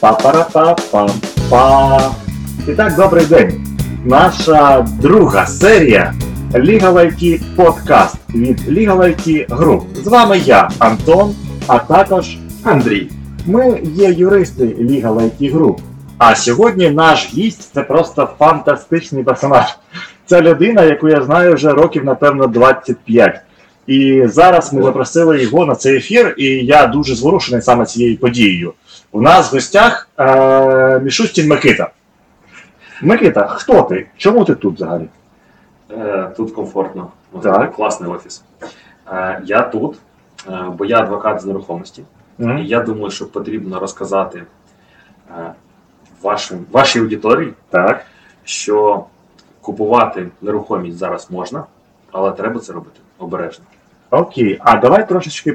Па-пара-па-пам-па. І так, добрий день. Наша друга серія Legal IT Podcast від Legal IT Group. З вами я, Антон, а також Андрій. Ми є юристи Legal IT Group. А сьогодні наш гість – це просто фантастичний персонаж. Це людина, яку я знаю вже років, напевно, 25. І зараз ми запросили його на цей ефір, і я дуже зворушений саме цією подією. У нас в гостях Мішустін Микита. Микита, хто ти? Чому ти тут взагалі? Тут комфортно. Так. Класний офіс. Я тут, бо я адвокат з нерухомості. І я думаю, що потрібно розказати вашій аудиторії, так, що купувати нерухомість зараз можна, але треба це робити обережно. Окей, а давай трошечки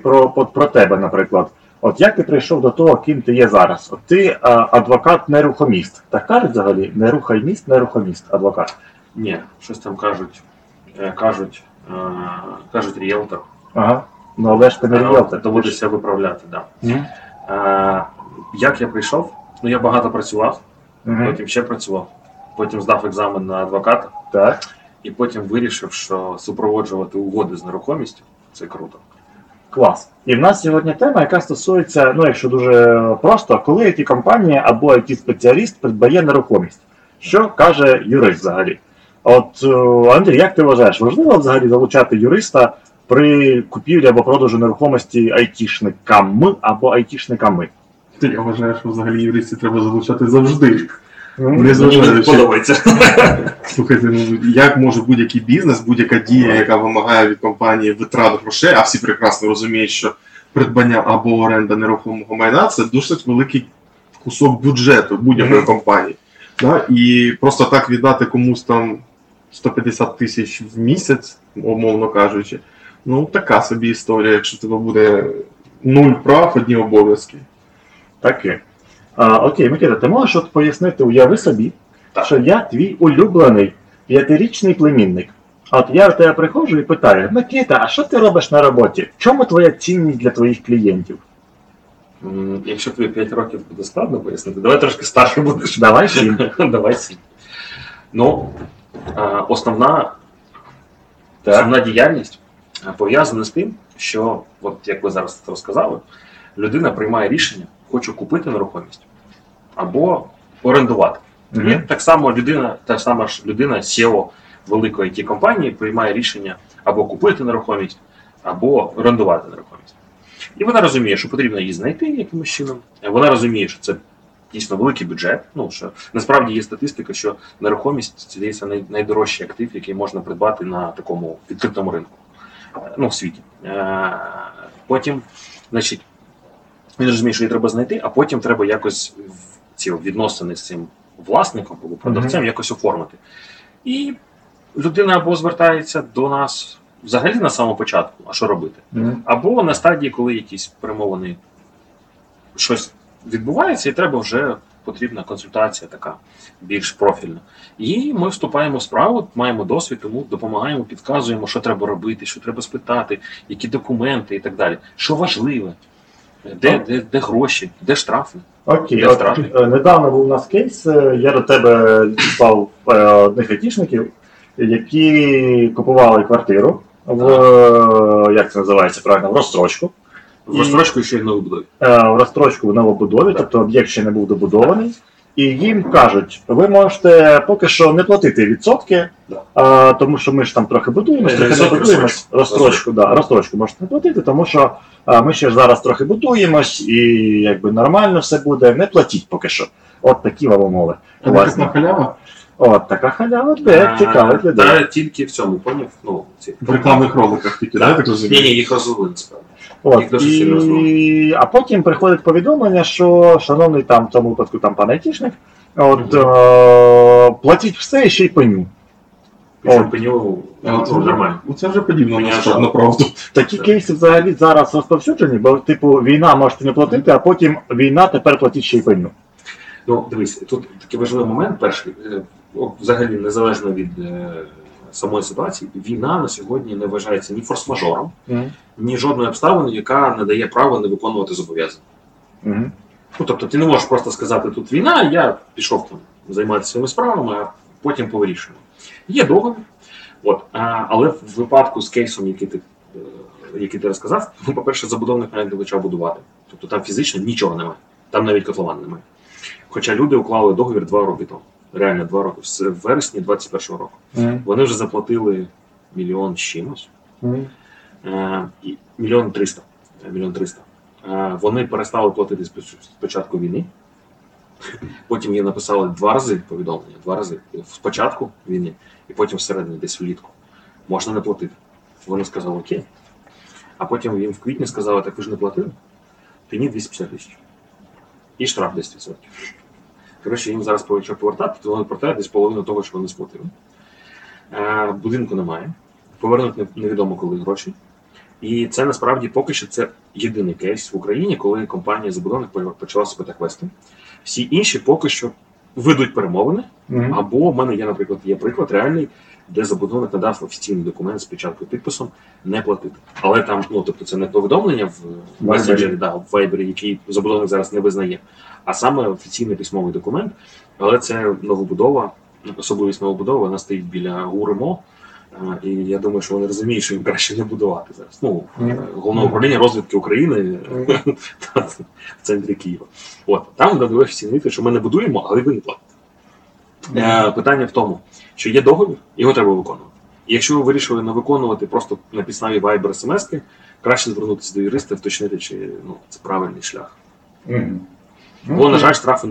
про тебе, наприклад. От як ти прийшов до того, ким ти є зараз? От ти адвокат-нерухоміст. Так кажуть взагалі? Нерухоміст, адвокат? Ні, щось там кажуть ріелтор. Ага, ну але ж ти не ріелтор. Доводиться виправляти, так. Як я прийшов? Ну я багато працював, потім ще працював, потім здав екзамен на адвоката. Так. І потім вирішив, що супроводжувати угоди з нерухомістю – це круто. Клас. І в нас сьогодні тема, яка стосується, ну якщо дуже просто, коли IT-компанія або IT-спеціаліст придбає нерухомість. Що каже юрист взагалі? От, Андрій, як ти вважаєш, важливо взагалі залучати юриста при купівлі або продажу нерухомості IT-шникам або IT-шниками? Я вважаю, що взагалі юристів треба залучати завжди. Не подобається. Слухайте, як може будь-який бізнес, будь-яка дія, яка вимагає від компанії витрат грошей, а всі прекрасно розуміють, що придбання або оренда нерухомого майна – це досить великий кусок бюджету будь-якої компанії. Да? І просто так віддати комусь там 150 тисяч в місяць, умовно кажучи, ну така собі історія, якщо в тебе буде 0 прав, 1 обов'язки. Таке. Окей, Микита, ти можеш от пояснити, уяви собі, так, що я твій улюблений 5-річний племінник. От я в тебе приходжу і питаю: Микита, а що ти робиш на роботі? В чому твоя цінність для твоїх клієнтів? Якщо тобі 5 років буде складно пояснити, давай трошки старше будеш. Давай 7. Давай 7. Ну, основна діяльність пов'язана з тим, що, от як ви зараз розказали, людина приймає рішення: хочу купити нерухомість або орендувати. Mm-hmm. Так само людина, CEO великої IT-компанії, приймає рішення або купити нерухомість, або орендувати нерухомість. І вона розуміє, що потрібно її знайти якимось чином. Вона розуміє, що це дійсно великий бюджет. Ну, що насправді є статистика, що нерухомість це найдорожчий актив, який можна придбати на такому відкритому ринку, ну, в світі. Потім, значить, він розуміє, що її треба знайти, а потім треба якось ці відносини з цим власником або продавцем якось оформити. І людина або звертається до нас взагалі на самому початку, а що робити, або на стадії, коли якісь перемовини, щось відбувається, і треба вже потрібна консультація така більш профільна. І ми вступаємо в справу, маємо досвід, тому допомагаємо, підказуємо, що треба робити, що треба спитати, які документи і так далі, що важливе. Де гроші? Де штрафи? Окей, недавно був у нас кейс, я до тебе дістав одних айтішників, які купували квартиру в розстрочку. В розстрочку ще й в новобудові. В розстрочку в новобудові, тобто об'єкт ще не був добудований. І їм кажуть: ви можете поки що не платити відсотки, тому що ми ж там трохи будуємось, розстрочку можете не платити, тому що ми ще ж зараз трохи будуємось, і якби нормально все буде, не платіть поки що. От такі вам умови. Власне. От така халява, де цікавить людей. Та тільки в цьому, поняв? Ну, в рекламних роликах тільки, так розумію? Ні, їх розвели, насправді. А потім приходить повідомлення, що шановний там, в тому випадку, там пан айтішник, от платіть все і ще й пеню. Пеню нормально. Це вже подібно на правду. Такі кейси взагалі зараз розповсюджені, бо типу війна можете не платити, а потім війна, тепер платіть ще й пеню. Ну, дивись, тут такий важливий момент перший, взагалі незалежно від самої ситуації, війна на сьогодні не вважається ні форс-мажором, ні жодною обставиною, яка не дає права не виконувати зобов'язання. Ну, тобто ти не можеш просто сказати, тут війна, я пішов там займатися своїми справами, а потім повирішуємо. Є договір, але в випадку з кейсом, який ти розказав, по-перше, забудовник навіть не почав будувати. Тобто там фізично нічого немає, там навіть котлован немає. Хоча люди уклали договір 2 роки тому, реально 2 роки, в вересні 2021 року. Вони вже заплатили 1 мільйон з чимось, 1 мільйон 300. Вони перестали платити з початку війни, потім їм написали 2 рази повідомлення, 2 рази спочатку війни і потім всередині, десь влітку. Можна не платити. Вони сказали окей, а потім їм в квітні сказали, так ви ж не платили, пені 250 тисяч і штраф 10%. Коротше, їм зараз почав повертати, то вони повертають десь половину того, що вони сплатили. Будинку немає, повернуть невідомо коли гроші. І це насправді поки що це єдиний кейс в Україні, коли компанія-забудовник почала себе так вести. Всі інші поки що ведуть перемовини, або в мене є, наприклад, приклад реальний, де забудовник надав офіційний документ з печаткою підписом не платити. Але там, це не повідомлення в месенджері, в Вайбері, який забудовник зараз не визнає, а саме офіційний письмовий документ. Але це новобудова, особливість новобудови, вона стоїть біля ГУРМО. І я думаю, що вони розуміють, що їм краще не будувати зараз. Головне управління розвідки України в центрі Києва. Там надали офіційний, що ми не будуємо, але ви не платите. Питання в тому, що є договір, його треба виконувати. І якщо ви вирішили не виконувати просто на підставі Viber смс-ки, краще звернутися до юриста і вточнити, чи це правильний шлях. Бо, на жаль, штрафи,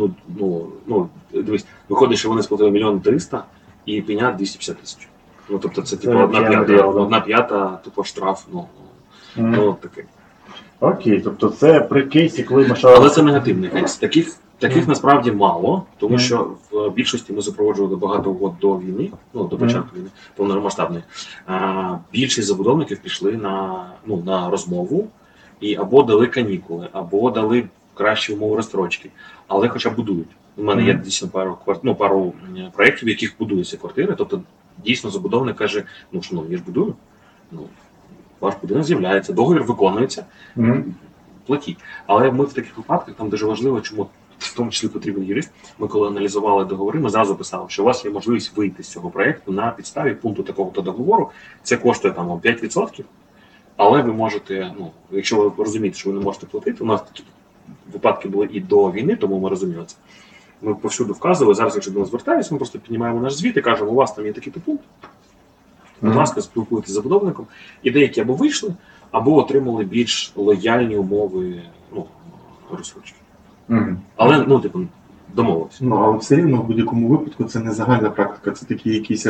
дивись, виходить, що вони сплатили 1 мільйон 300 і пеня 250 тисяч. Це одна п'ята, штраф, такий. Окей, тобто це при кейсі, коли ми... Але це негативний кейс. Таких насправді мало, тому що в більшості ми запроваджували багато угод до війни, до початку війни, повномасштабної. Більшість забудовників пішли на розмову і або дали канікули, або дали кращі умови розстрочки, але хоча будують. У мене є дійсно пару проєктів, в яких будуються квартири, тобто дійсно забудовник каже, я ж будую, ваш будинок з'являється, договір виконується, платіть. Але ми в таких випадках, там дуже важливо, чому в тому числі потрібен юрист, ми коли аналізували договори, ми зразу писали, що у вас є можливість вийти з цього проєкту на підставі пункту такого-то договору, це коштує 5%, але ви можете, якщо ви розумієте, що ви не можете платити, у нас такі випадки були і до війни, тому ми розуміли це. Ми повсюду вказували, зараз, якщо до нас звертаються, ми просто піднімаємо наш звіт і кажемо, у вас там є такий-то пункт, будь ласка, спілкуйтеся з забудовником, і деякі або вийшли, або отримали більш лояльні умови розстрочки. Але, домовилися. Але все рівно в будь-якому випадку це не загальна практика, це такі якісь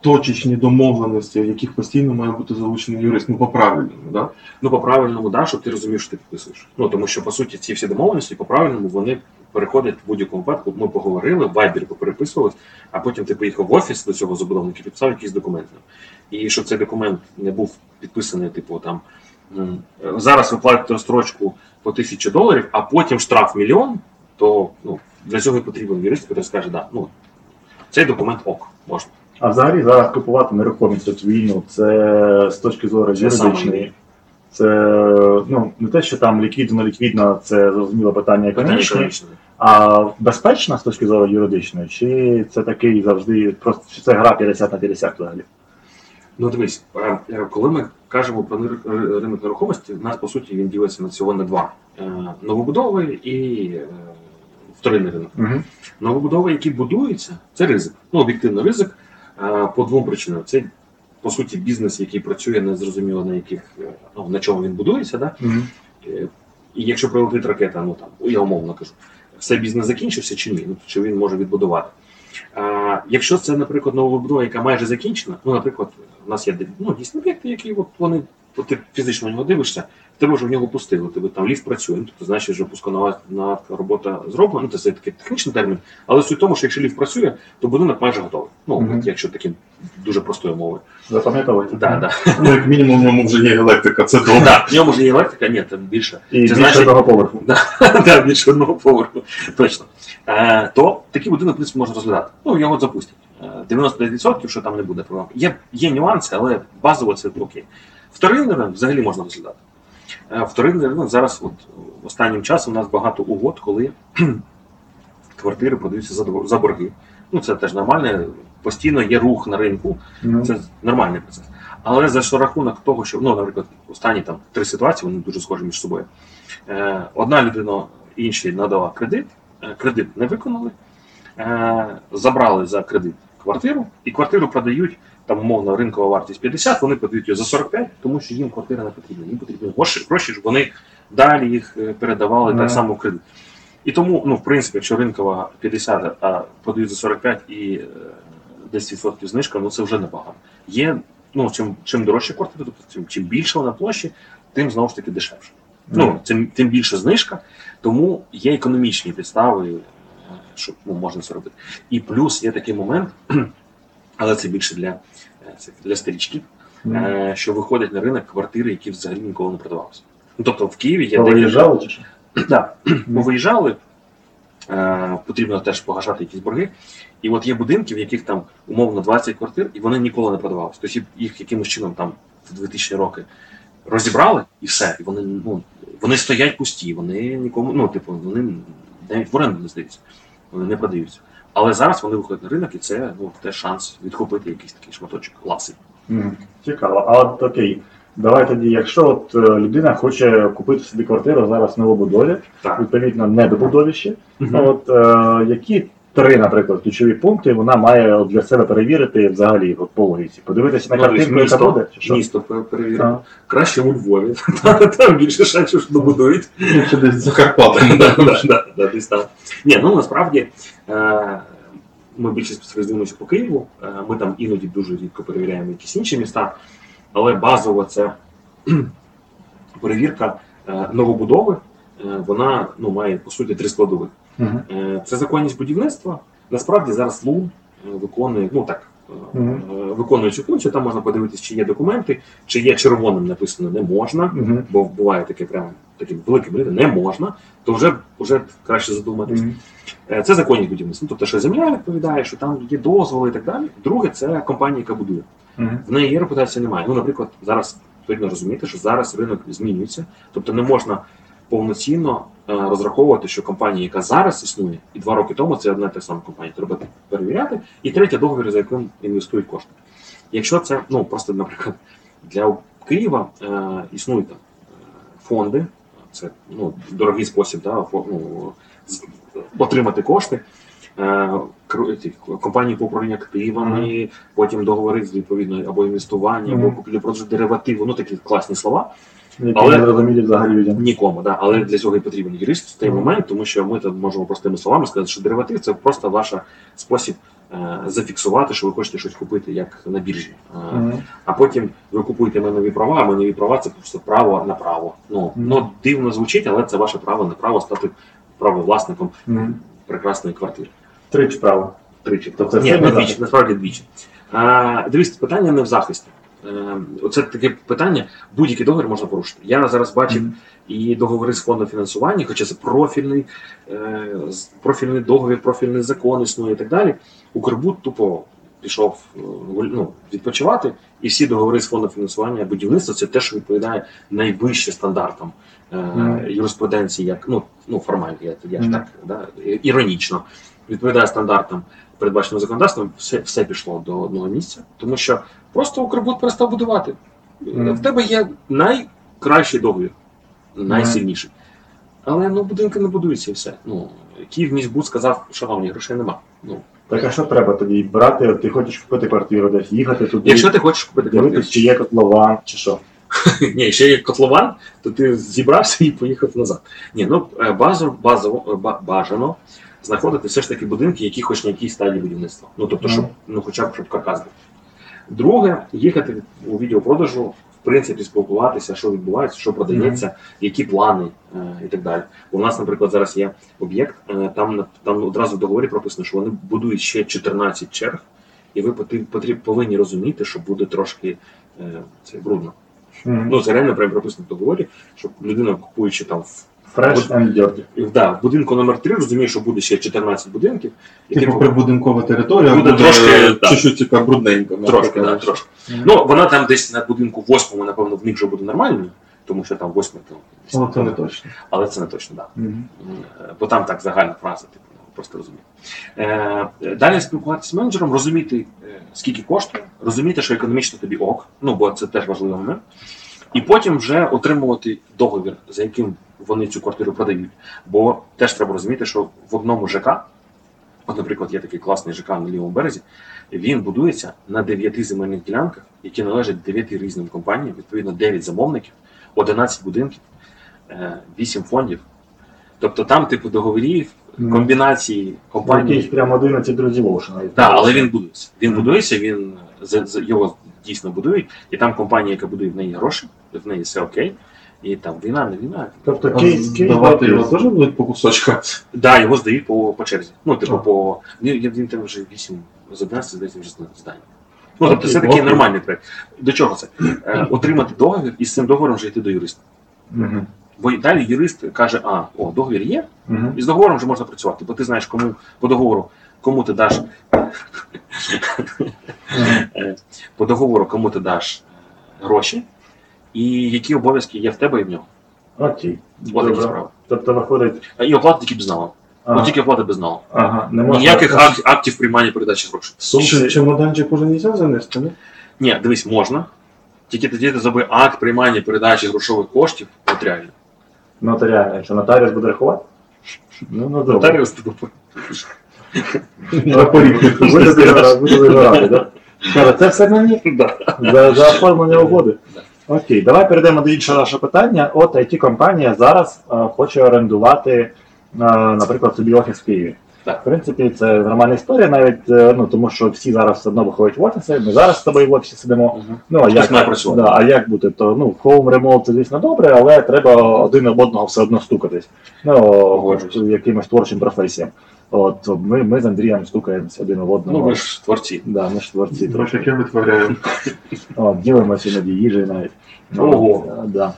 точечні домовленості, в яких постійно має бути залучений юрист, по-правильному, да? По-правильному, да, щоб ти розумів, що ти підписуєш. Тому що, по суті, ці всі домовленості по-правильному, вони переходять в будь-якому випадку. Ми поговорили, в Viber попереписувались, а потім ти поїхав в офіс до цього забудовника і підписав якісь документи. І щоб цей документ не був підписаний, зараз ви платите розстрочку по $1000, а потім штраф $1 мільйон, то для цього потрібен юрист, який скаже, цей документ можна. А взагалі зараз купувати нерухомість від війну, це з точки зору юридичної, це не те, що там ліквідно, це зрозуміло питання економічне, а безпечна з точки зору юридичної, чи це такий завжди, просто чи це гра 50/50 взагалі? Дивись, коли ми кажемо про ринок нерухомості, у нас по суті він ділиться всього на 2: новобудови і вторинний ринок. Новобудови, які будуються, це ризик, об'єктивно ризик. По 2 причинам. Це, по суті, бізнес, який працює, незрозуміло на чому він будується. Да? І якщо прилетить ракета, я умовно кажу, все бізнес закінчився чи ні, чи він може відбудувати. Якщо це, наприклад, новобудова, яка майже закінчена, наприклад, у нас є дійсно об'єкти, які ти фізично на нього дивишся, тебе вже в нього пустили, тебе там ліфт працює, тобто значить, що пусконова робота зроблена, це такий технічний термін, але суть в тому, що якщо ліфт працює, то будинок майже готовий. Якщо таким дуже простою мовою. Запам'ятовуєте? Так. Як мінімум в ньому вже є електрика, це добре. Так, в ньому вже є електрика, ні, там більше. І більше одного поверху. Так, більше одного поверху, точно. То такий будинок, в принципі, можна розглядати. Його запустять. 99%, що там не буде проблем. Є нюанси, але базово це окей. Вторинний взагалі можна розглядати. Вторинний ринок зараз, от останнім часом, у нас багато угод, коли квартири продаються за борги. Ну, це теж нормально, постійно є рух на ринку, це нормальний процес. Але за рахунок того, що, ну, наприклад, останні там 3 ситуації, вони дуже схожі між собою. Одна людина іншій надала кредит, кредит не виконали, забрали за кредит квартиру, і квартиру продають, там, умовно, ринкова вартість 50, вони продають її за 45, тому що їм квартира не потрібна, їм потрібні гроші, щоб вони далі їх передавали так само в кредит. І тому, ну, в принципі, якщо ринкова 50, а продають за 45 і 10% знижка, ну, це вже небагато. Є, ну, чим дорожча квартира, тобто чим більше вона площі, тим, знову ж таки, дешевше. Ну, тим більше знижка, тому є економічні підстави, що, ну, можна це робити. І плюс є такий момент, але це більше для старічків, що виходять на ринок квартири, які взагалі ніколи не продавалися. Ну, тобто в Києві є деякі... Так, ми виїжджали, потрібно теж погашати якісь борги, і от є будинки, в яких там умовно 20 квартир, і вони ніколи не продавалися. Тобто їх якимось чином там в 2000-ні роки розібрали, і все, і вони, ну, вони стоять пусті, вони нікому, ну, типу, вони навіть в оренду не здаються, вони не продаються. Але зараз вони виходять на ринок, і це, ну, теж шанс відхопити якийсь такий шматочок класи. Цікаво, а от окей. Давай тоді, якщо от людина хоче купити собі квартиру зараз в новобудові, відповідно недобудовіші, от які 3, наприклад, ключові пункти вона має для себе перевірити взагалі от, по логіці? Подивитися на картинку, яка буде? Місто перевірити. Краще у Львові, там більше шансів, що добудують. Більше десь за Карпатами. Ні, ну насправді ми більше спеціалізуємося по Києву, ми там іноді дуже рідко перевіряємо якісь інші міста. Але базово це перевірка новобудови, вона, ну, має, по суті, 3 складових. Це законність будівництва. Насправді зараз Лунд виконує, ну так, виконує цю функцію, там можна подивитися, чи є документи, чи є червоним написано «не можна», бо буває таке прямо таким великим рядом «не можна», то вже краще задуматись. Це законність будівництва, тобто, що земля відповідає, що там є дозволи і так далі. Друге, це компанія, яка будує. В неї є репутація, немає. Ну, наприклад, зараз потрібно розуміти, що зараз ринок змінюється, тобто не можна повноцінно розраховувати, що компанія, яка зараз існує, і 2 роки тому це одна і та сама компанія, треба перевіряти. І третє, договір, за яким інвестують кошти. Якщо це, ну, просто, наприклад, для Києва існують там фонди, це, ну, дорогий спосіб, да, ну, отримати кошти, компанії по управлінню активами, потім договори з відповідною або інвестування, або купівлі-продажу деривативу, ну такі класні слова. Але розуміють взагалі людям. Нікому, да. Але для цього і потрібен юрист в той момент, тому що ми там можемо простими словами сказати, що дериватив – це просто ваш спосіб зафіксувати, що ви хочете щось купити, як на біржі. А потім ви купуєте майнові права, а майнові права – це просто право на право. Ну, ну, дивно звучить, але це ваше право на право стати правовласником прекрасної квартири. Тричі право. Тобто, ні, насправді двічі. Дивіться, питання не в захисті. Оце таке питання, будь-який договір можна порушити. Я зараз бачив і договори з фондом фінансування, хоча це профільний договір, профільний закон існує і так далі. Укрбуд тупо пішов, ну, відпочивати, і всі договори з фондом фінансування будівництва – це те, що відповідає найвищим стандартам юриспруденції, як, ну формально, я ж так, да, іронічно. Відповідає стандартам, передбаченим законодавством, все пішло до одного місця, тому що просто Укрбуд перестав будувати. В тебе є найкращий договір, найсильніший. Але, ну, будинки не будуються і все. Ну, Київміськбуд сказав, шановні, грошей нема. Ну, так, а що треба тоді брати? Ти хочеш купити квартиру, десь їхати туди? Якщо ти хочеш купити квартиру, чи є котлован, чи що? Ні, ще є котлован, то ти зібрався і поїхав назад. Ні, ну, бажано знаходити все ж таки будинки, які хоч на якій стадії будівництва. Ну, тобто, щоб, ну, хоча б щоб каркас був. Друге, їхати у відеопродажу, в принципі, спілкуватися, що відбувається, що продається, які плани і так далі. У нас, наприклад, зараз є об'єкт, там одразу в договорі прописано, що вони будують ще 14 черг, і ви повинні розуміти, що буде трошки це брудно. Ну, це реально прямо прописано в договорі, щоб людина, купуючи там Fresh and dirty. Да, в будинку номер 3 розумієш, що буде ще 14 будинків. Типу прибудинкова територія, буде чуть-чуть брудненько. Трошки, да, трошки. Ну, вона там десь на будинку 8-му, напевно, в них вже буде нормально. тому що там 8 тонн. Але це не точно. Але це не точно, так. Да. Mm-hmm. Бо там так загальна фраза, типу, просто розумію. Далі спілкуватися з менеджером, розуміти, скільки коштує, розуміти, що економічно тобі ок, ну, бо це теж важливо момент. І потім вже отримувати договір, за яким вони цю квартиру продають. Бо теж треба розуміти, що в одному ЖК, от, наприклад, є такий класний ЖК на лівому березі, він будується на 9 земельних ділянках, які належать 9 різним компаніям, відповідно 9 замовників, 11 будинків, 8 фондів. Тобто там типу договорів, комбінації компаній. Якісь прямо 11 розділів. Так, але він будується. Він будується, він його дійсно будують, і там компанія, яка будує, в неї гроші, в неї все окей. І там війна, не війна. Тобто кейс давати його теж будуть по кусочках? Так, да, його здають по черзі. Ну, типу, по... Він там вже 8 з 11, здається, вже здання. Ну, тобто це такий нормальний проєкт. До чого це? Отримати договір і з цим договором вже йти до юриста. Угу. Бо далі юрист каже, договір є, угу. І з договором вже можна працювати, бо ти знаєш, кому по договору, кому ти даш... по договору, кому ти даш гроші, і які обов'язки є в тебе і в нього. Окей. От такі справи. Тобто виходить... І оплата тільки безналом. Ага. От тільки оплата безналом. Ага. Ніяких актів приймання передачі грошей. Сумки, чемоданчик уже не можна занести, не? Ні, дивись, можна. Тільки тоді ти забив акт приймання передачі грошових коштів нотаріально. Нотаріально. Що нотаріус буде рахувати? Ну, нотаріус тебе порівняє. Буде виграти, так? Каже, це все мені? Так. За оформлення угоди? Окей, давай перейдемо до іншого нашого питання. От IT-компанія зараз хоче орендувати, наприклад, собі офіс в Києві. Так. В принципі, це нормальна історія, навіть тому що всі зараз все одно виходять в офіси, ми зараз з тобою в офісі сидимо. Угу. А як бути, то home remote це, звісно, добре, але треба один об одного все одно стукатись. Якимось творчим професіям. От ми з Андрієм стукаємось один об одного. Ми ж творці. Да, ми ж творці. Ми ще витворяємо. Ділимося іноді їжею навіть. Ого. Да.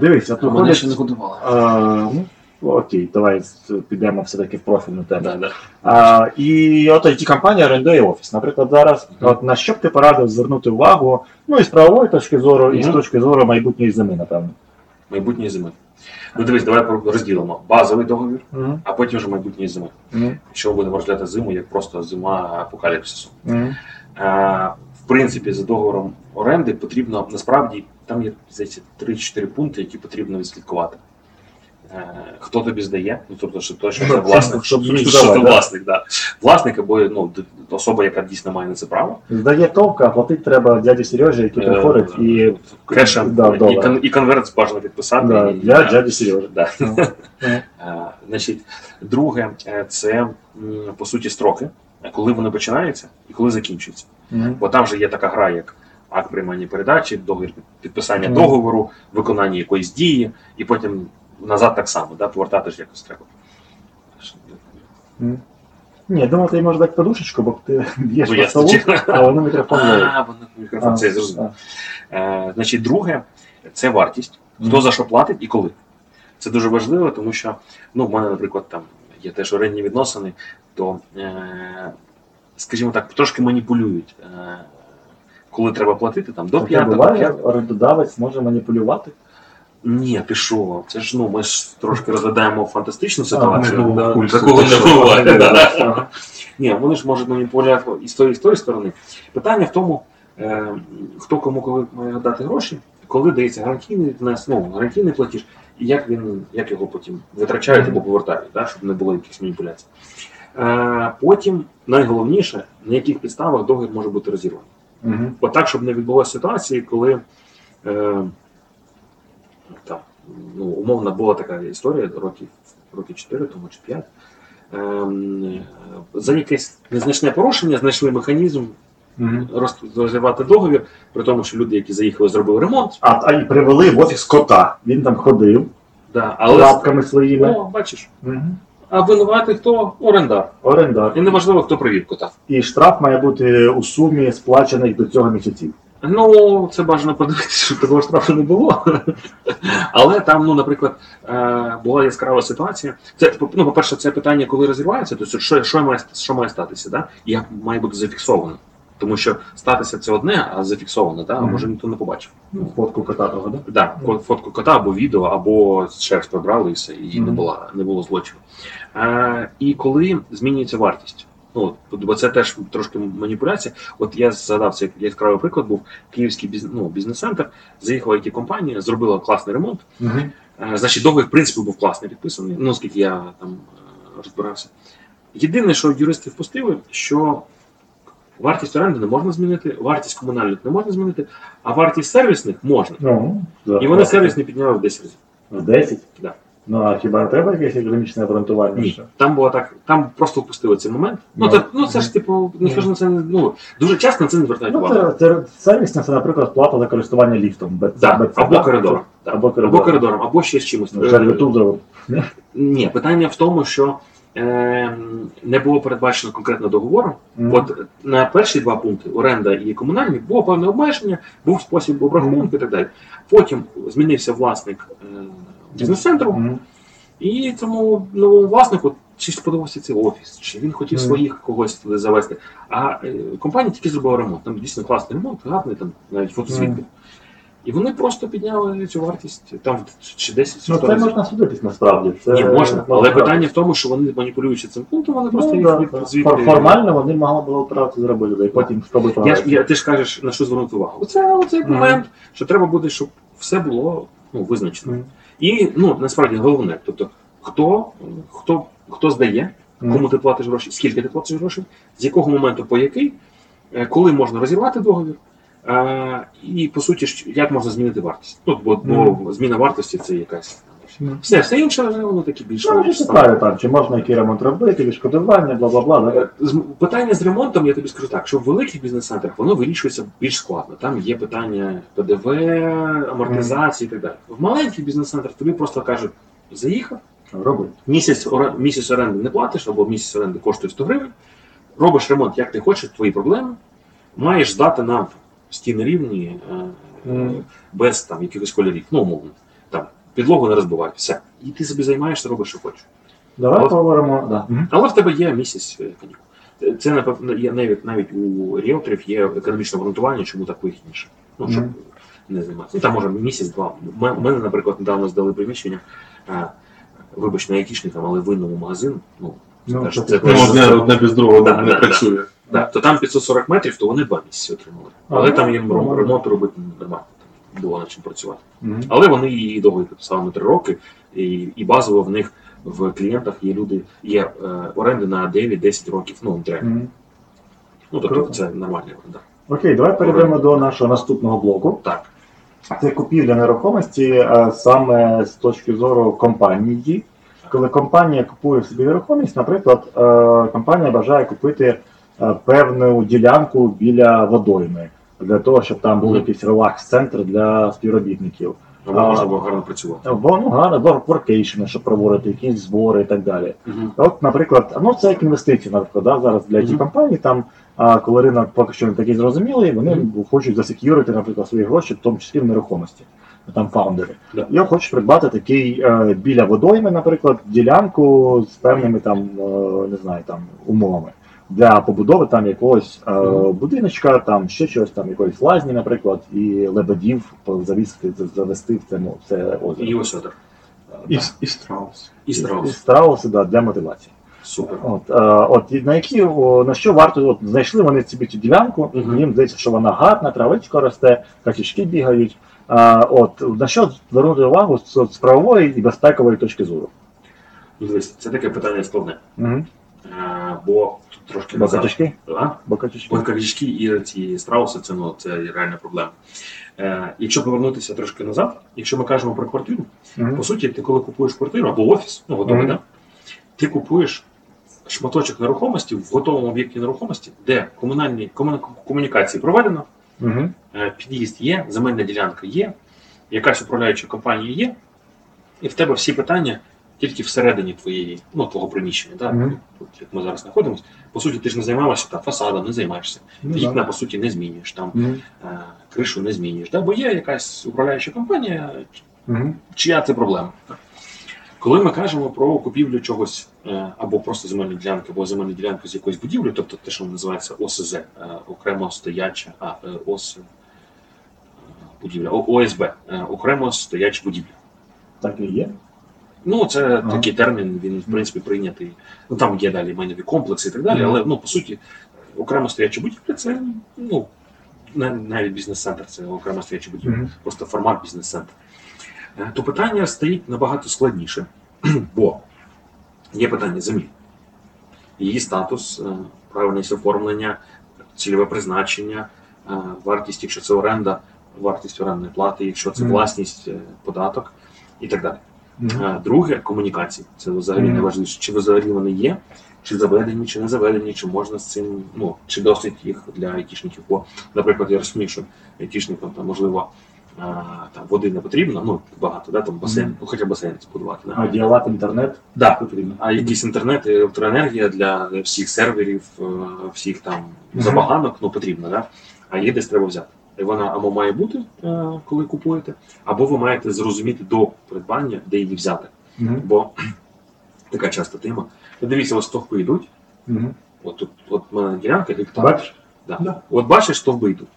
Дивись, а то вони ще не годували. Окей, давай підемо все-таки в профільну тему. Да. І от IT-компанія орендує офіс, наприклад, зараз. От на що б ти порадив звернути увагу, і з правової точки зору, і з точки зору майбутньої зими, напевно. Майбутньої зими. Дивись, давай розділимо базовий договір, а потім вже майбутньої зими. Що будемо розглядати зиму, як просто зима апокаліпсису. В принципі, за договором оренди потрібно, насправді, там є 3-4 пункти, які потрібно відслідкувати. Хто тобі здає, тобто, що точно це власник, власник або особа, яка дійсно має на це право. Здає товка, а платити треба дяді Сережі, який приходить і кешем, і конверт бажано підписати. Я дяді Сережі. Значить, друге, це, по суті, строки, коли вони починаються і коли закінчуються. Бо там же є така гра, як акт приймання передачі, договір підписання договору, виконання якоїсь дії, і потім назад так само, повертати ж якось треба. Ні, я думав, ти можеш дати подушечку, бо ти б'єш по столу, а воно мікрофон ловить. Мікрофон, це я зрозумів. Значить, друге, це вартість. Хто за що платить і коли. Це дуже важливо, тому що, в мене, наприклад, там є теж орендні відносини, то, скажімо так, трошки маніпулюють, коли треба платити, там, до 5-го. Буває, орендодавець може маніпулювати? Ні, пішов. Це ж, ми ж трошки розглядаємо фантастичну ситуацію. Такого не буває. Ні, вони ж можуть маніпулювати і з тої сторони. Питання в тому, хто кому коли має дати гроші, коли дається гарантійний платіж, і як його потім витрачають або повертають, щоб не було якихось маніпуляцій. Потім, найголовніше, на яких підставах договір може бути розірваний. Отак, щоб не відбулося ситуації, коли... умовно була така історія років 4 тому чи 5. За якесь незначне порушення знайшли механізм розривати договір, при тому, що люди, які заїхали, зробили ремонт. І привели в офіс кота. Він там ходив лапками своїми. Бачиш. А винувати хто? Орендар. І неважливо, хто привів кота. І штраф має бути у сумі сплачених до цього місяців. Це бажано подивитися, щоб такого штрафу не було. Але там, наприклад, була яскрава ситуація. Це, по-перше, це питання, коли розірвається, то що має статися, як має бути зафіксовано. Тому що статися це одне, а зафіксовано, та? А може ніхто не побачив. Ну, фотку кота того, так? Да? Так, фотку кота або відео, або шерсть прибрали і все, і не було злочину. І коли змінюється вартість? Ну, бо це теж трошки маніпуляція. От я згадав, це яскравий приклад був, київський бізнес-центр, заїхала IT-компанія, зробила класний ремонт. Значить, договір, в принципі, був класний підписаний, ну, оскільки я там розбирався. Єдине, що юристи впустили, що вартість оренди не можна змінити, вартість комунальних не можна змінити, а вартість сервісних можна. І вони сервісні підняли в 10 разів. В 10? Так. Да. Ну, а хіба треба якесь економічне обґрунтування? Ні, там було так, там просто впустили цей момент. Це ж, типу, ніхто ж на це не, дуже часто на це не звертають увагу. Сервісне, це, наприклад, плата за користування ліфтом. Або коридором. Або ще з чимось. Ні, питання в тому, що не було передбачено конкретно договором. От на перші два пункти, оренда і комунальні, було певне обмеження, був спосіб обрахунку і так далі. Потім змінився власник бізнес-центру, і тому новому власнику чи сподобався цей офіс, чи він хотів своїх когось туди завести. А компанія тільки зробила ремонт, там дійсно класний ремонт, гарний, там навіть фотосвіт. І вони просто підняли цю вартість там чи 10-100 разів. Це можна судитись насправді. Ні, можна, але питання в тому, що вони, маніпулюючи цим пунктом, вони просто їх звідти... Формально вони могли було правильно зробити, і потім спробують правильно. Ти ж кажеш, на що звернути увагу. Оцей момент, що треба буде, щоб все було визначено. І, насправді, головне, тобто, хто здає, кому ти платиш гроші, скільки ти платиш грошей, з якого моменту по який, коли можна розірвати договір, і, по суті, як можна змінити вартість. Бо зміна вартості – це якась... Все інше, воно таке більше... Чи можна який ремонт робити, відшкодування, бла-бла-бла. Питання з ремонтом, я тобі скажу так, що в великих бізнес-центрах воно вирішується більш складно. Там є питання ПДВ, амортизації і так далі. В маленьких бізнес-центрах тобі просто кажуть, заїхав, місяць оренди не платиш, або місяць оренди коштує 100 гривень, робиш ремонт, як ти хочеш, твої проблеми, маєш здати нам стіни рівні, без там якихось кольорів, умовно. Підлогу не розбивають, все. І ти собі займаєшся, робиш, що хочеш. Давай поговоримо, да. Але в тебе є місяць канікул. Це, напевно, є навіть у ріелторів є економічне обґрунтування, чому так вигідніше. Щоб не займатися. Там, може, місяць-два. У мене, наприклад, недавно здали приміщення, вибач, не айтішникам, але винному магазину. Одне без другого не працює. То там 540 метрів, то вони 2 місяці отримали. Але там їм ремонт робити нормально. Було над чим працювати. Але вони її договір підписали на 3 роки, і базово в них в клієнтах є люди, є оренди на 9-10 років, треба. Тобто це нормальна оренда. Окей, давай перейдемо до нашого наступного блоку. Так. Це купівля нерухомості саме з точки зору компанії. Коли компанія купує собі нерухомість, наприклад, компанія бажає купити певну ділянку біля водойми. Для того, щоб там був якийсь релакс-центр для співробітників. Можна було гарно працювати. Гарно, воркейшни, щоб проводити якісь збори і так далі. От, наприклад, це як інвестиції, наприклад, зараз для ті компанії, там, коли ринок поки що не такий зрозумілий, вони хочуть засекюрити, наприклад, свої гроші, в тому числі в нерухомості, там фаундери. І хочуть придбати такий біля водойми, наприклад, ділянку з певними там, не знаю, там, умовами. Для побудови там якогось будиночка, там ще щось, там якоїсь лазні, наприклад, і лебедів завести в це озеро. І осьотер. І страус. І страуси, для мотивації. Супер. На що варто, знайшли вони собі цю ділянку, їм здається, що вона гарна, травичка росте, качечки бігають. На що звернути увагу з правової і безпекової точки зору? Це таке питання складне. Бо тут трошки назад. Бокачечки і ці страуси, це реальна проблема. Якщо повернутися трошки назад, якщо ми кажемо про квартиру, по суті, ти коли купуєш квартиру або офіс, готовий, ти купуєш шматочок нерухомості в готовому об'єкті нерухомості, де комунікації проведено, під'їзд є, земельна ділянка є, якась управляюча компанія є, і в тебе всі питання тільки всередині твого приміщення, як ми зараз знаходимося. По суті, ти ж не займаєшся фасадом, не займаєшся, вікна, по суті, не змінюєш, кришу не змінюєш. Бо є якась управляюча компанія, чия це проблема. Коли ми кажемо про купівлю чогось або просто земельної ділянки, або земельної ділянки з якоїсь будівлі, тобто те, що називається ОСЗ, окремо стояча будівля, ОСБ, окремо стояча будівля. Так і є? Ну, це такий термін, він, в принципі, прийнятий. Ну, там є далі майнові комплекси і так далі, але, ну, по суті, окремо стояча будівля – це, ну, навіть бізнес-центр – це окремо стояча будівля, просто формат бізнес-центр. То питання стоїть набагато складніше, бо є питання землі, її статус, правильність оформлення, цільове призначення, вартість, якщо це оренда, вартість орендної плати, якщо це власність, податок і так далі. Друге, комунікації. Це взагалі найважливіше, чи взагалі вони є, чи заведені, чи не заведені, чи можна з цим, ну, чи досить їх для айтішників. Бо, наприклад, я розумію, що айтішникам, можливо, там води не потрібно, ну багато, да, там басейн, ну хоча басейн збудувати. Да. А діалат, інтернет? Да. Потрібно. А якийсь інтернет, електроенергія для всіх серверів, всіх там забаганок, ну потрібно, да? А її десь треба взяти. І вона або має бути, коли купуєте, або ви маєте зрозуміти до придбання, де її взяти. Бо така часто тема. Дивіться, ось стовпи йдуть, от в мене ділянка, гектар. Бачиш? Да. Да. От бачиш, стовпи йдуть.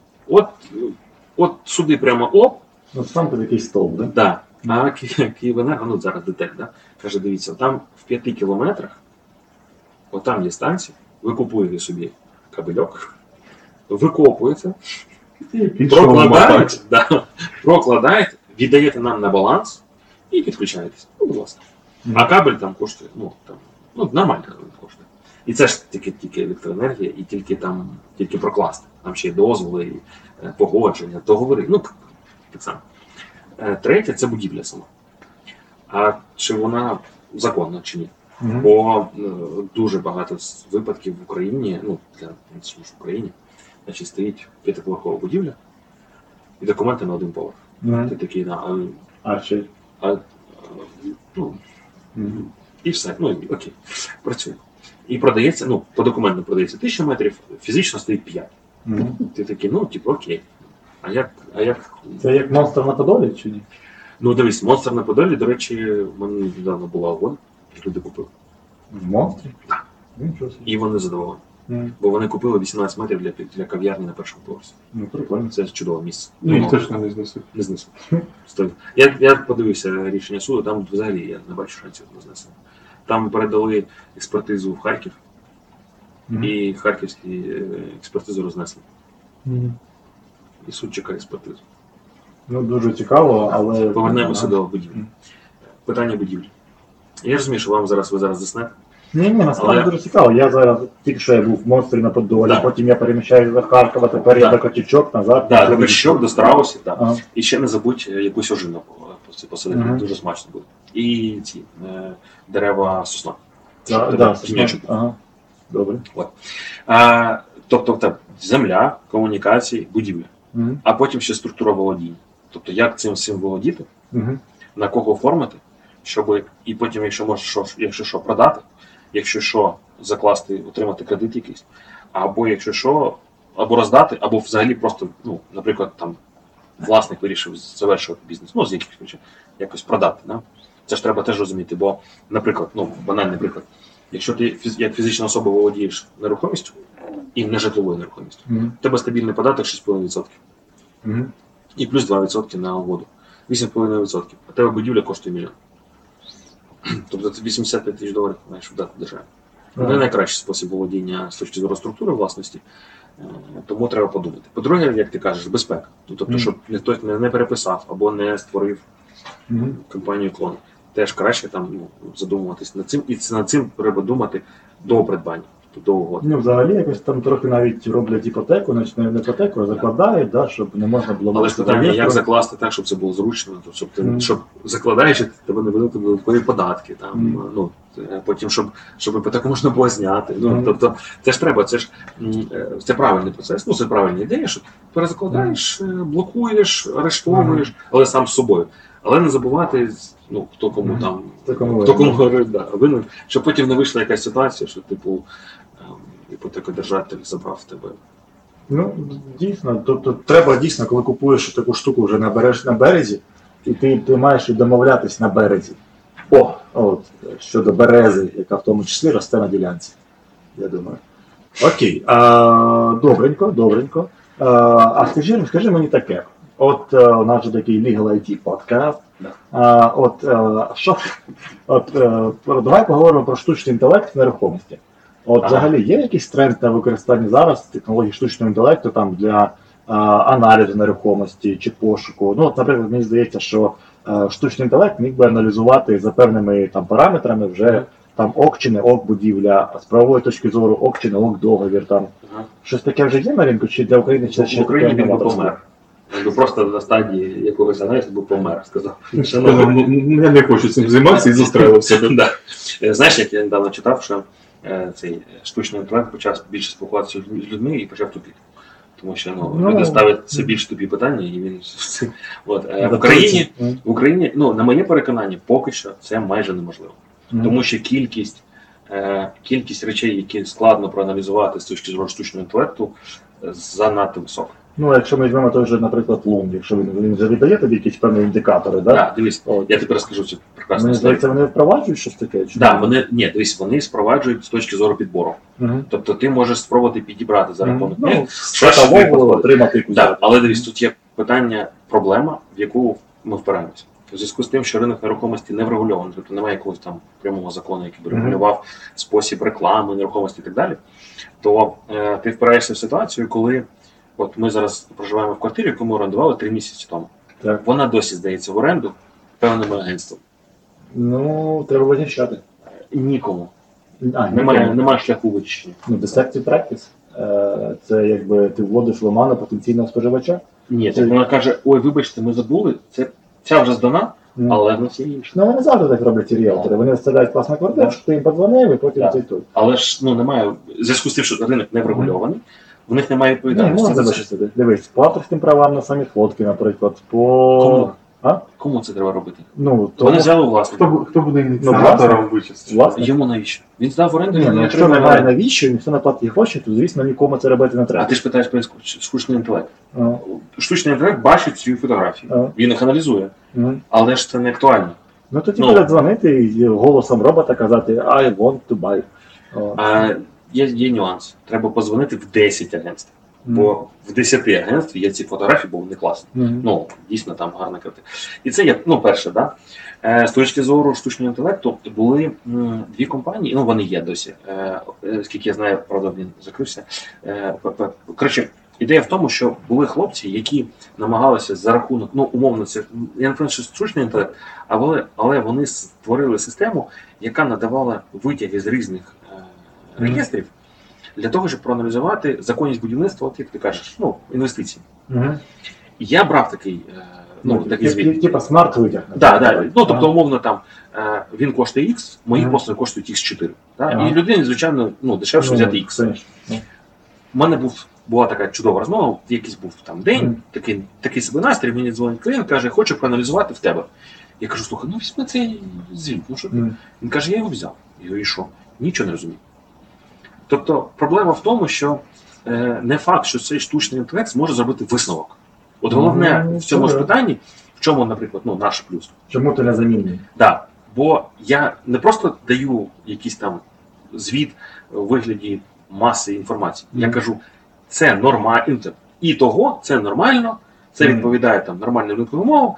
От сюди прямо оп. От там під якийсь стовп, да? Так. Да. А Київенерго, ну зараз ДТЕК, да? Каже, дивіться, там в 5 кілометрах, от там є станція, ви купуєте собі кабельок, викопуєте, прокладаєте, віддаєте нам на баланс і підключаєтесь. Ну, будь ласка. А кабель там коштує, ну нормально коштує. І це ж тільки електроенергія, і тільки прокласти. Там ще й дозволи, і погодження, договори. Ну, так само. Третє – це будівля сама. А чи вона законна, чи ні? Бо дуже багато випадків в Україні, ну, для служб в Україні, значить, стоїть 5-поверхова будівля, і документи на один поверх. Ти такий, і все, ну, окей, працює. І продається, ну, по документам продається 1000 метрів, фізично стоїть 5. Ти такий, ну, типу, окей. А як... Це як монстр на Подолі, чи ні? Ну, дивись, монстр на Подолі, до речі, в мене недавно була угода, люди купили. В монстрі? Так. І вони задоволені. Бо вони купили 18 метрів для кав'ярні на першому поверсі. Ну, прикольно. Це чудове місце. Ну, їх точно не знесуть. Не знесуть. Я подивився рішення суду, там взагалі я не бачу шансів на знесення. Там передали експертизу в Харків, і харківські експертизу рознесли. І суд чекає експертизу. Ну, дуже цікаво, але... Повернемося до будівлі. Питання будівлі. Я розумію, що ви зараз заснете. Ні, насправді дуже цікаво. Я зараз тільки що я був в монстрі на Подолі, потім я переміщаюся до Харкова, тепер я до Котічок, назад. Так, до Котічок, до Страусів, так. І ще не забудь якусь ожину посадити, дуже смачно буде. І ці дерева сосна. Тіньочок. Добре. Тобто земля, комунікації, будівля. А потім ще структура володіння. Тобто як цим всім володіти, на кого оформити, щоб і потім, якщо якщо продати, якщо що, закласти, отримати кредит якийсь, або якщо що, або роздати, або взагалі просто, ну, наприклад, там власник вирішив завершувати бізнес, ну, з якихось причин, якось продати. Да? Це ж треба теж розуміти, бо, наприклад, ну, банальний приклад, якщо ти як фізична особа володієш нерухомістю і нежитловою нерухомістю, у тебе стабільний податок 6,5%. І плюс 2% на угоду. 8,5%. А тебе будівля коштує мільйон. Тобто це 85 тисяч доларів маєш вдати державі. Не найкращий спосіб володіння з точки зору структури власності, тому треба подумати. По-друге, як ти кажеш, безпека. Тобто, щоб хтось не переписав або не створив компанію клон. Теж краще там задумуватись над цим, і над цим треба думати до придбання, до угоди. Ну, взагалі якось там трохи навіть роблять іпотеку, значить не іпотеку, а закладають, да, щоб не можна було... Але ж питання, як закласти так, щоб це було зручно, щоб ти щоб закладаєш, тебе не будуть додаткові податки, там, ну, потім, щоб іпотеку можна було зняти. Ну, тобто, це ж треба, це правильний процес, ну, це правильна ідея, що перезакладаєш, блокуєш, арештовуєш, але сам з собою. Але не забувати, ну, хто кому там, хто кому говорить, да, винен, щоб потім не вийшла якась ситуація, що, типу, іпотекодержатель забрав тебе. Ну, дійсно, тобто треба дійсно, коли купуєш таку штуку, вже набереш на березі, і ти маєш домовлятись на березі. Щодо берези, яка в тому числі росте на ділянці, я думаю. Окей, добренько. А скажи мені таке, от у нас же такий Legal IT подкаст, давай поговоримо про штучний інтелект в нерухомості. Взагалі є якийсь тренд на використання зараз технологій штучного інтелекту там для аналізу нерухомості чи пошуку? Ну, от, наприклад, мені здається, що штучний інтелект міг би аналізувати за певними там параметрами вже там ок чи не ок будівля, з правової точки зору ок чи не ок договір там. Щось таке вже є на ринку чи для України? Чи в Україні він би помер. Просто на стадії якогось аналізу би помер, сказав. Я не хочу цим займатися і застрелився. Знаєш, як я недавно читав, що цей штучний інтелект почав більше спілкуватися з людьми і почав тупіти. Тому що люди ставлять все більш тупі питання, і він в Україні, на моє переконання, поки що це майже неможливо. Тому що кількість речей, які складно проаналізувати з точки зору штучного інтелекту, занадто висока. Ну, якщо ми візьмемо той же, наприклад, Лунд, якщо він вже віддає тобі якісь певні індикатори, так? Так, дивись, я тобі розкажу цю прекрасну історію. Мені здається, вони впроваджують щось таке? Так, вони впроваджують з точки зору підбору. Тобто ти можеш спробувати підібрати за рахунок. Але дивись, тут є питання, проблема, в яку ми впираємося. У зв'язку з тим, що ринок нерухомості не врегульований, тобто немає якогось там прямого закону, який би регулював спосіб реклами, нерухомості і так далі, то ти впираєшся в ситуацію, коли от ми зараз проживаємо в квартирі, яку ми орендували 3 місяці тому. Так. Вона досі здається в оренду певним агентством. Треба визначати. Нікому. Немає шляху вичищення. Deceptive practice. Це якби ти вводиш в оману потенційного споживача. Ні, так вона каже, ой, вибачте, ми забули, ця вже здана, але в нас є інше. Вони завжди так роблять ті ріелтори. Вони вставляють класну квартиру, що ти їм подзвонив і потім цей тут. Але ж немає, в зв'язку з тим, що ринок не врегульований, в них немає відповідальності. Дивись, по авторським правам на самі фотки, наприклад, Кому це треба робити? Вони взяли власника. Хто буде ініціатором вичистити? Йому навіщо? Він здав в оренду, він не отримав. Якщо немає навіщо, і ніхто не платить гроші, то, звісно, нікому це робити не треба. А ти ж питаєш про штучний інтелект. Штучний інтелект бачить свої фотографії, він їх аналізує, але ж це не актуально. Тоді треба дзвонити і голосом робота казати I want to buy. Є нюанс. Треба подзвонити в 10 агентств. Бо в 10 агентств є ці фотографії, бо вони класні. Дійсно, там гарна картина. І це є, перше, да? З точки зору штучного інтелекту були дві компанії, вони є досі. Скільки я знаю, правда, він закрився. Коротше, ідея в тому, що були хлопці, які намагалися за рахунок, умовно, це я не кажу, що штучний інтелект, але вони створили систему, яка надавала витяги з різних реєстрів для того, щоб проаналізувати законність будівництва, як ти кажеш, інвестиції. Я брав такий звіт. Типа смарт-витяг. Так. Тобто, умовно, там він коштує X, мої послуги коштують X4. І людині, звичайно, дешевше взяти X. У мене була така чудова розмова, якийсь був там день, такий собі настрій, мені дзвонить клієнт, каже, хочу проаналізувати в тебе. Я кажу, слухай, візьми цей звіт, що ти? Він каже, я його взяв. Я говорю, і що? Нічого не розумію. Тобто проблема в тому, що не факт, що цей штучний інтелект зможе зробити висновок. От головне в цьому ж питанні, в чому, наприклад, наш плюс. Чому ти не замінюєш? Так, бо я не просто даю якийсь там звіт у вигляді маси інформації. Я кажу, це нормально, і того, це нормально, це відповідає там нормальним ринковим умовам,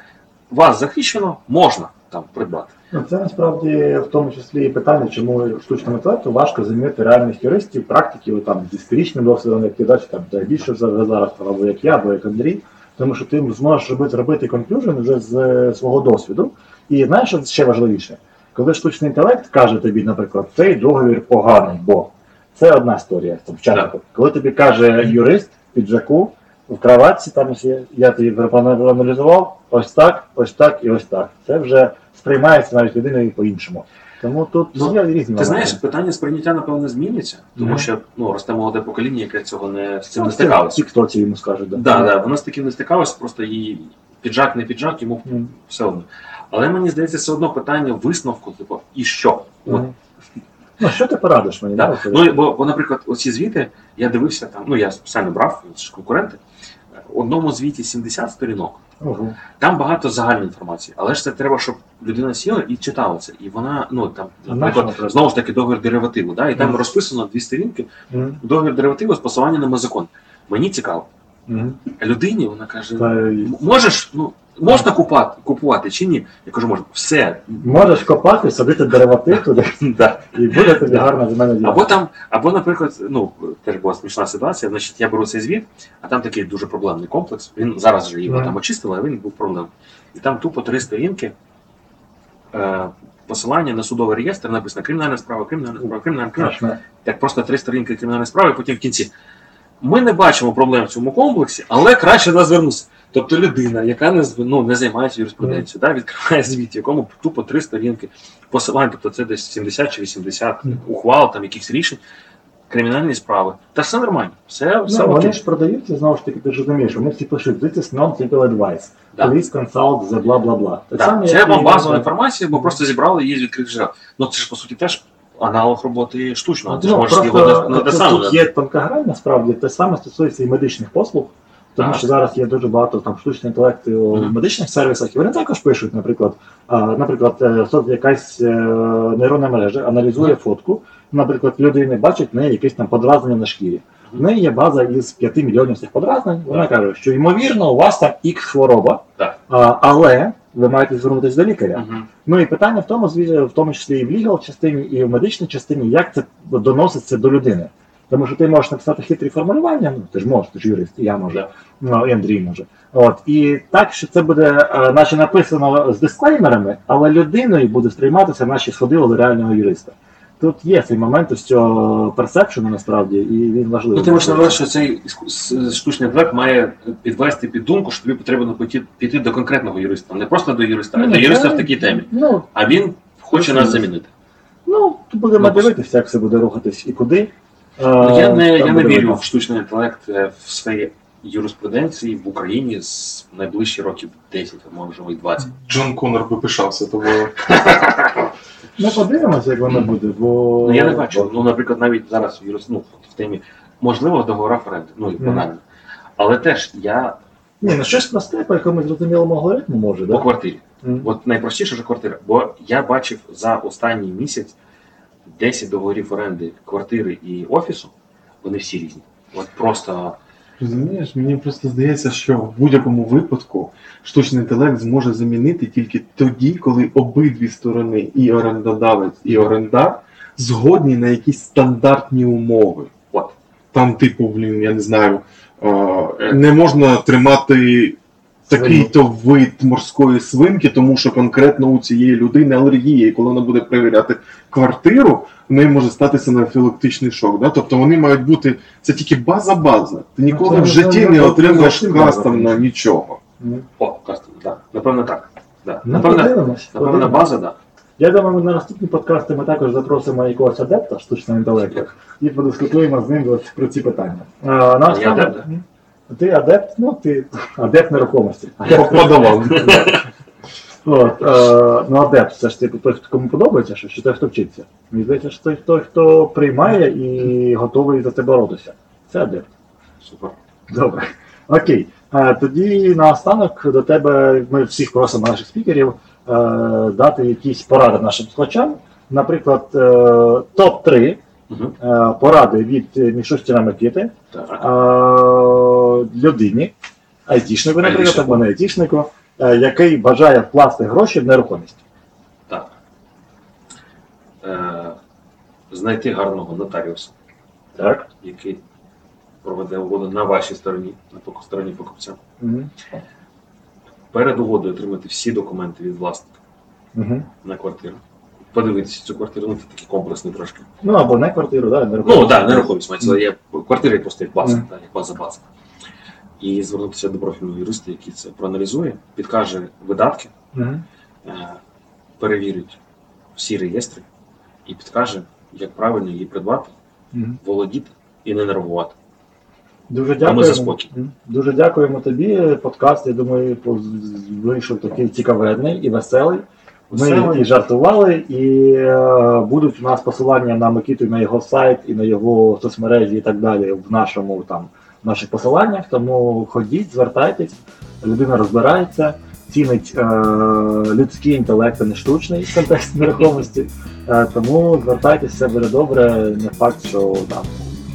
вас захищено, можна там придбати. Це насправді в тому числі і питання, чому штучному інтелекту важко замінити реальних юристів, практиків з історичним досвідом, як ти дачі, більше зараз, або як я, або як Андрій, тому що ти зможеш робити конклюжен вже з свого досвіду. І знаєш, що ще важливіше? Коли штучний інтелект каже тобі, наприклад, цей договір поганий, бо це одна історія. Коли тобі каже юрист в піджаку, в кроватці, я тобі проаналізував, ось так і ось так. Це вже сприймається навіть людиною по-іншому. Тому тут є різні моменти. Ти знаєш, питання сприйняття, напевно, зміниться, тому що росте молоде покоління, яке з цим не стикалося. Ті, хто ці йому скаже. Так, воно з таким не стикалося, просто і піджак, не піджак, йому все одно. Але мені здається, все одно питання висновку, і що? Що ти порадиш мені? Бо, наприклад, оці звіти, я дивився, я спеціально брав, це ж конкуренти, в одному звіті 70 сторінок. Там багато загальної інформації, але ж це треба, щоб людина сіла і читала це. І вона, ну там, наприклад, знову ж таки договір деривативу, да? І там розписано дві сторінки, договір деривативу з посиланням на закон. Мені цікаво. Людині вона каже, можеш, ну, можна купувати чи ні? Я кажу, можна. Все. Можеш копати, садити дериватив туди, і буде тобі гарно за мене ділянка. Або, наприклад, ну, теж була смішна ситуація, значить, я беру цей звіт, а там такий дуже проблемний комплекс, він зараз вже його там очистили, а він був проблем. І там тупо 3 сторінки, посилання на судовий реєстр, написано кримінальна справа, кримінальна справа. Так, просто 3 сторінки кримінальної справи, потім в кінці. Ми не бачимо проблем в цьому комплексі, але краще нас звернутися. Тобто людина, яка не займається юриспруденцією, відкриває звіт, якому тупо 3 сторінки посилань, тобто це десь 70 чи 80 ухвал, там якихось рішень, кримінальні справи. Та все нормально, все окей. Вони ж продають, і знову ж таки, ти ж розумієш, вони всі пишуть, this is non-legal advice, police consult, за бла-бла-бла. Це вам базова інформація, бо просто зібрали її з відкритих джерел. Ну це ж по суті теж аналог роботи штучного, ти ж можеш його на те саме. Тут є тонка грань, насправді, те саме стосується і медичних послуг, тому що зараз є дуже багато там штучний інтелект в медичних сервісах, і вони також пишуть, наприклад, якась нейронна мережа аналізує фотку, наприклад, людини бачить в неї якесь там подразнення на шкірі. В неї є база із 5 мільйонів цих подразнень, вона каже, що ймовірно у вас там X-хвороба, але ви маєте звернутися до лікаря. Ну і питання в тому, числі і в лігал-частині, і в медичній частині, як це доноситься до людини. Тому що ти можеш написати хитрі формулювання, ну ти ж можеш, ти ж юрист, і я можу, і Андрій може. І так, що це буде, наче написано з дисклеймерами, але людиною буде сприйматися, наче сходило до реального юриста. Тут є цей момент ось цього персепшену, насправді, і він важливий. Ну, ти можеш навести, що цей штучний інтелект має підвести під думку, що тобі потрібно піти до конкретного юриста. Не просто до юриста, а до юриста в такій темі. А він хоче нас замінити. Ну, будемо дивитися, як все буде рухатись і куди. Я не вірю в штучний інтелект в своїй юриспруденції в Україні з найближчі років 10, можливо, і 20. Джон Коннор би пишався тобою. Ми подивимося, як воно буде, бо... Ну, я не бачу. Ну, наприклад, навіть зараз в темі, можливо, договора френду, ну, і банально. Але теж я... Ні, ну щось просте, по якомусь зрозумілому алгоритму може, так? По квартирі. От найпростіше вже квартира. Бо я бачив за останній місяць 10 договорів оренди квартири і офісу, вони всі різні. От просто... Розумієш, мені просто здається, що в будь-якому випадку штучний інтелект зможе замінити тільки тоді, коли обидві сторони, і орендодавець, і орендар, згодні на якісь стандартні умови. От. Там типу, я не знаю, не можна тримати такий-то вид морської свинки, тому що конкретно у цієї людини алергія, і коли вона буде перевіряти квартиру, в неї може статися анафілактичний шок. Да? Тобто вони мають бути, це тільки база. Ти ніколи в житті не отримаєш кастомно нічого. О, кастомно, так. Напевно, так. Да. Напевно, база, так. Да. Я думаю, на наступні подкасти ми також запросимо якогось адепта штучного інтелекту і подискутуємо з ним про ці питання. Я адепт? Ти адепт, ти адепт нерухомості. Подавав. Адепт, це ж той, кому подобається, що той, хто вчиться. Мені здається, що це той, хто приймає і готовий за це боротися. Це адепт. Супер. Добре. Окей. Тоді наостанок до тебе ми всіх просимо наших спікерів дати якісь поради нашим слухачам. Наприклад, топ-3 поради від Мішустіна Микити людині, айтішнику, наприклад, або не айтішнику, який бажає вкласти гроші в нерухомість. Так. Знайти гарного нотаріуса, який проведе угоду на вашій стороні, на стороні покупця. Перед угодою отримати всі документи від власника на квартиру. Подивитися цю квартиру, це такий комплексний трошки. Ну, або не квартиру, нерухомість. Ну, так, нерухомість. Квартира просто як база, як база. І звернутися до профільного юриста, який це проаналізує, підкаже видатки, перевірить всі реєстри і підкаже, як правильно її придбати, володіти і не нервувати. Дуже дякуємо тобі. Подкаст, я думаю, вийшов такий цікавий і веселий. Ми і жартували, і будуть у нас посилання на Микиту, на його сайт, і на його соцмережі і так далі в наших посиланнях, тому ходіть, звертайтесь, людина розбирається. цінить людський інтелект, а не штучний контекст нерухомості. Тому звертайтеся, буде добре, не факт, що там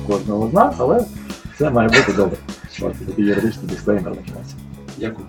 кожного з нас, але це має бути добре. Такий юридичний дисклеймер на кінець. Дякую.